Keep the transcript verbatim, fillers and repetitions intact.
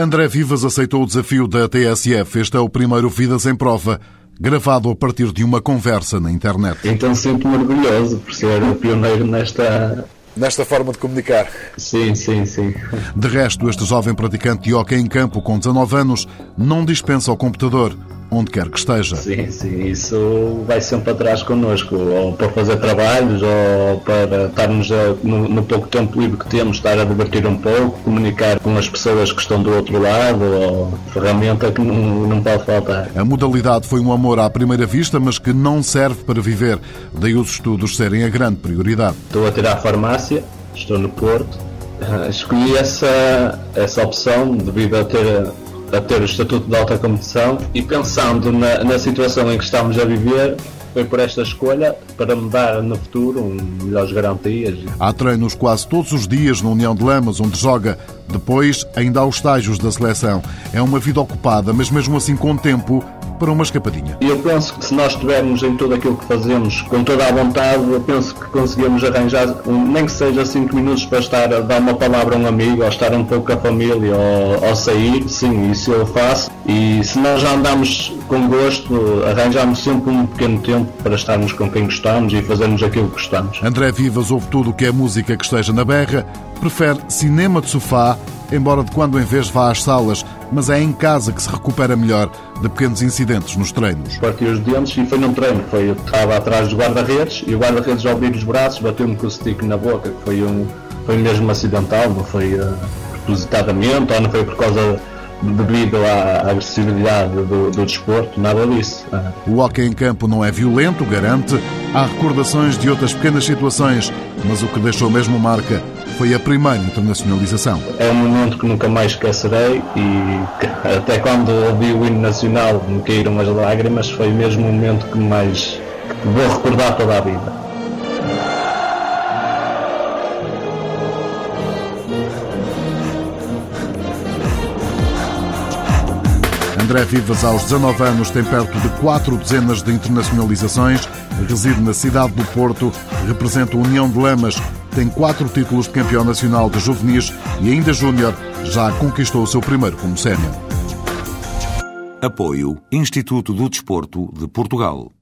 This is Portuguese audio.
André Vivas aceitou o desafio da T S F. Este é o primeiro Vidas em Prova, gravado a partir de uma conversa na internet. Então sinto-me orgulhoso por ser o pioneiro nesta... Nesta forma de comunicar. Sim, sim, sim. De resto, este jovem praticante de hóquei em campo com dezanove anos não dispensa o computador, onde quer que esteja. Sim, sim, isso vai sempre atrás connosco, ou para fazer trabalhos, ou para estarmos a, no, no pouco tempo livre que temos, estar a divertir um pouco, comunicar com as pessoas que estão do outro lado, ou ferramenta que não, não pode faltar. A modalidade foi um amor à primeira vista, mas que não serve para viver, daí os estudos serem a grande prioridade. Estou a tirar farmácia, estou no Porto, escolhi essa, essa opção devido a ter... a ter o Estatuto de Alta Competição, e pensando na, na situação em que estamos a viver, foi por esta escolha para me dar no futuro um, melhores garantias. Há treinos quase todos os dias na União de Lamas, onde joga. Depois ainda há os estágios da seleção. É uma vida ocupada, mas mesmo assim com tempo para uma escapadinha. Eu penso que se nós estivermos em tudo aquilo que fazemos com toda a vontade, eu penso que conseguimos arranjar, nem que seja cinco minutos, para estar a dar uma palavra a um amigo, ou estar um pouco com a família, ou, ou sair. Sim, isso eu faço. E se nós já andamos com gosto, arranjamos sempre um pequeno tempo para estarmos com quem gostamos e fazermos aquilo que gostamos. André Vivas ouve tudo o que é música que esteja na berra, prefere cinema de sofá, embora de quando em vez vá às salas, mas é em casa que se recupera melhor de pequenos incidentes nos treinos. Partiu os dentes e foi num treino, foi, eu estava atrás do guarda-redes e o guarda-redes, ao abrir os braços, bateu-me com o stick na boca, que foi, um, foi mesmo acidental, não foi uh, propositadamente, ou não foi por causa devido à agressividade do, do desporto, nada disso. Uh. O hóquei em campo não é violento, garante. Há recordações de outras pequenas situações, mas o que deixou mesmo marca foi a primeira internacionalização. É um momento que nunca mais esquecerei, e até quando ouvi o hino nacional me caíram as lágrimas. Foi mesmo o momento que mais que vou recordar toda a vida. André Vivas, aos dezanove anos, tem perto de quatro dezenas de internacionalizações, reside na cidade do Porto, representa a União de Lamas, tem quatro títulos de campeão nacional de juvenis e ainda júnior, já conquistou o seu primeiro como sénior. Apoio Instituto do Desporto de Portugal.